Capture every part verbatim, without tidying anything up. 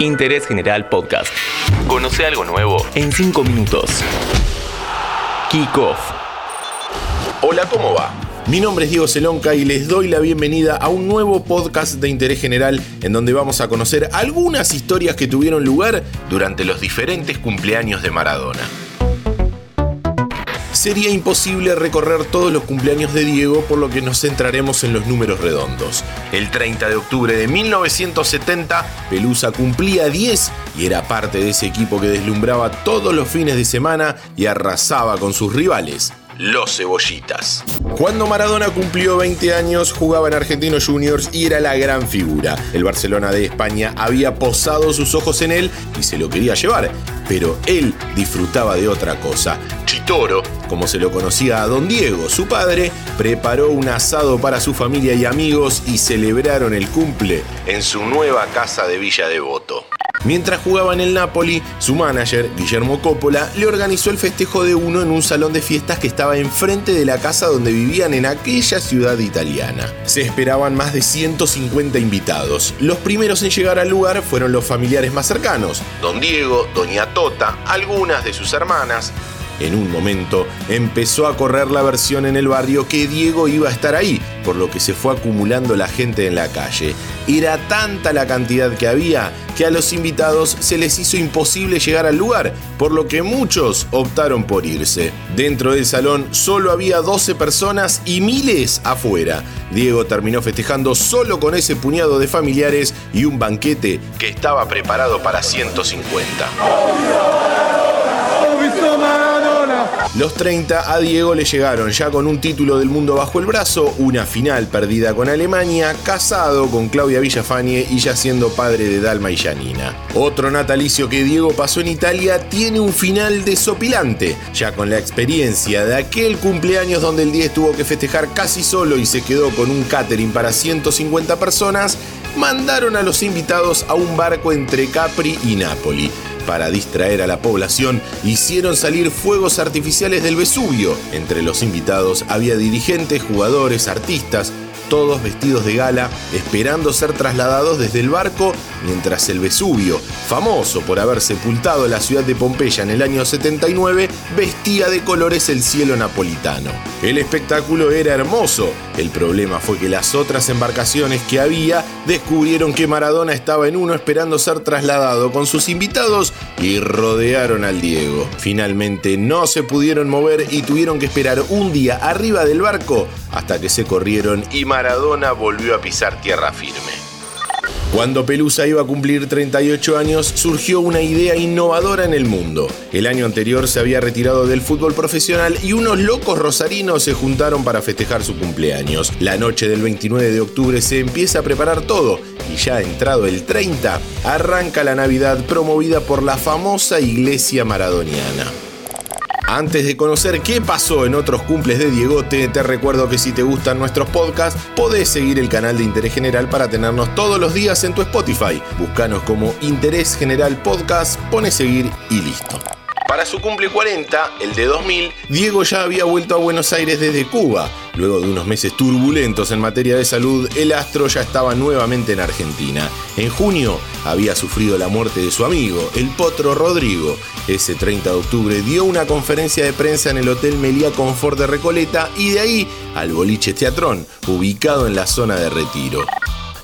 Interés General Podcast. Conoce algo nuevo en cinco minutos. Kickoff. Hola, ¿cómo va? Mi nombre es Diego Celonca y les doy la bienvenida a un nuevo podcast de Interés General en donde vamos a conocer algunas historias que tuvieron lugar durante los diferentes cumpleaños de Maradona. Sería imposible recorrer todos los cumpleaños de Diego, por lo que nos centraremos en los números redondos. El treinta de octubre de mil novecientos setenta, Pelusa cumplía diez y era parte de ese equipo que deslumbraba todos los fines de semana y arrasaba con sus rivales, Los Cebollitas. Cuando Maradona cumplió veinte años, jugaba en Argentinos Juniors y era la gran figura. El Barcelona de España había posado sus ojos en él y se lo quería llevar, pero él disfrutaba de otra cosa. Chitoro, como se lo conocía a Don Diego, su padre, preparó un asado para su familia y amigos y celebraron el cumple en su nueva casa de Villa Devoto. Mientras jugaba en el Napoli, su manager, Guillermo Coppola, le organizó el festejo de uno en un salón de fiestas que estaba enfrente de la casa donde vivían en aquella ciudad italiana. Se esperaban más de ciento cincuenta invitados. Los primeros en llegar al lugar fueron los familiares más cercanos, Don Diego, Doña Tota, algunas de sus hermanas. En un momento empezó a correr la versión en el barrio que Diego iba a estar ahí, por lo que se fue acumulando la gente en la calle. Era tanta la cantidad que había que a los invitados se les hizo imposible llegar al lugar, por lo que muchos optaron por irse. Dentro del salón solo había doce personas y miles afuera. Diego terminó festejando solo con ese puñado de familiares y un banquete que estaba preparado para ciento cincuenta. Los treinta a Diego le llegaron ya con un título del mundo bajo el brazo, una final perdida con Alemania, casado con Claudia Villafañe y ya siendo padre de Dalma y Yanina. Otro natalicio que Diego pasó en Italia tiene un final desopilante, ya con la experiencia de aquel cumpleaños donde el diez tuvo que festejar casi solo y se quedó con un catering para ciento cincuenta personas, mandaron a los invitados a un barco entre Capri y Napoli. Para distraer a la población, hicieron salir fuegos artificiales del Vesubio. Entre los invitados había dirigentes, jugadores, artistas, todos vestidos de gala, esperando ser trasladados desde el barco, mientras el Vesubio, famoso por haber sepultado la ciudad de Pompeya en el año setenta y nueve, vestía de colores el cielo napolitano. El espectáculo era hermoso. El problema fue que las otras embarcaciones que había descubrieron que Maradona estaba en uno esperando ser trasladado con sus invitados y rodearon al Diego. Finalmente no se pudieron mover y tuvieron que esperar un día arriba del barco hasta que se corrieron y Maradona volvió a pisar tierra firme. Cuando Pelusa iba a cumplir treinta y ocho años, surgió una idea innovadora en el mundo. El año anterior se había retirado del fútbol profesional y unos locos rosarinos se juntaron para festejar su cumpleaños. La noche del veintinueve de octubre se empieza a preparar todo y ya entrado el treinta, arranca la Navidad promovida por la famosa iglesia maradoniana. Antes de conocer qué pasó en otros cumples de Diegote, te recuerdo que si te gustan nuestros podcasts, podés seguir el canal de Interés General para tenernos todos los días en tu Spotify. Búscanos como Interés General Podcast, pone seguir y listo. Para su cumple cuarenta, el de dos mil, Diego ya había vuelto a Buenos Aires desde Cuba. Luego de unos meses turbulentos en materia de salud, el astro ya estaba nuevamente en Argentina. En junio había sufrido la muerte de su amigo, el potro Rodrigo. Ese treinta de octubre dio una conferencia de prensa en el Hotel Meliá Confort de Recoleta y de ahí al Boliche Teatrón, ubicado en la zona de Retiro.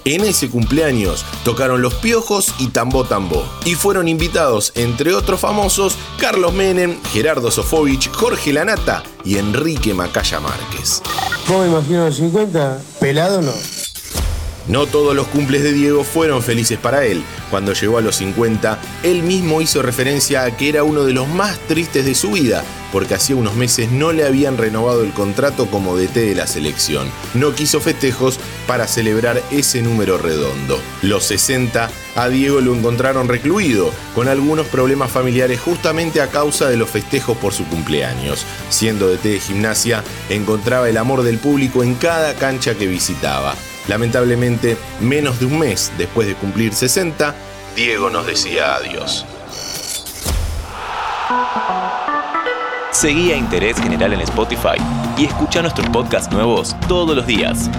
En ese cumpleaños tocaron Los Piojos y Tambó Tambó y fueron invitados, entre otros famosos, Carlos Menem, Gerardo Sofovich, Jorge Lanata y Enrique Macaya Márquez. ¿Cómo me imagino los cincuenta? ¿Pelado no? No todos los cumples de Diego fueron felices para él. Cuando llegó a los cincuenta, él mismo hizo referencia a que era uno de los más tristes de su vida, porque hacía unos meses no le habían renovado el contrato como D T de la selección. No quiso festejos para celebrar ese número redondo. Los sesenta, a Diego lo encontraron recluido, con algunos problemas familiares justamente a causa de los festejos por su cumpleaños. Siendo D T de gimnasia, encontraba el amor del público en cada cancha que visitaba. Lamentablemente, menos de un mes después de cumplir sesenta, Diego nos decía adiós. Seguí a Interés General en Spotify y escucha nuestros podcasts nuevos todos los días.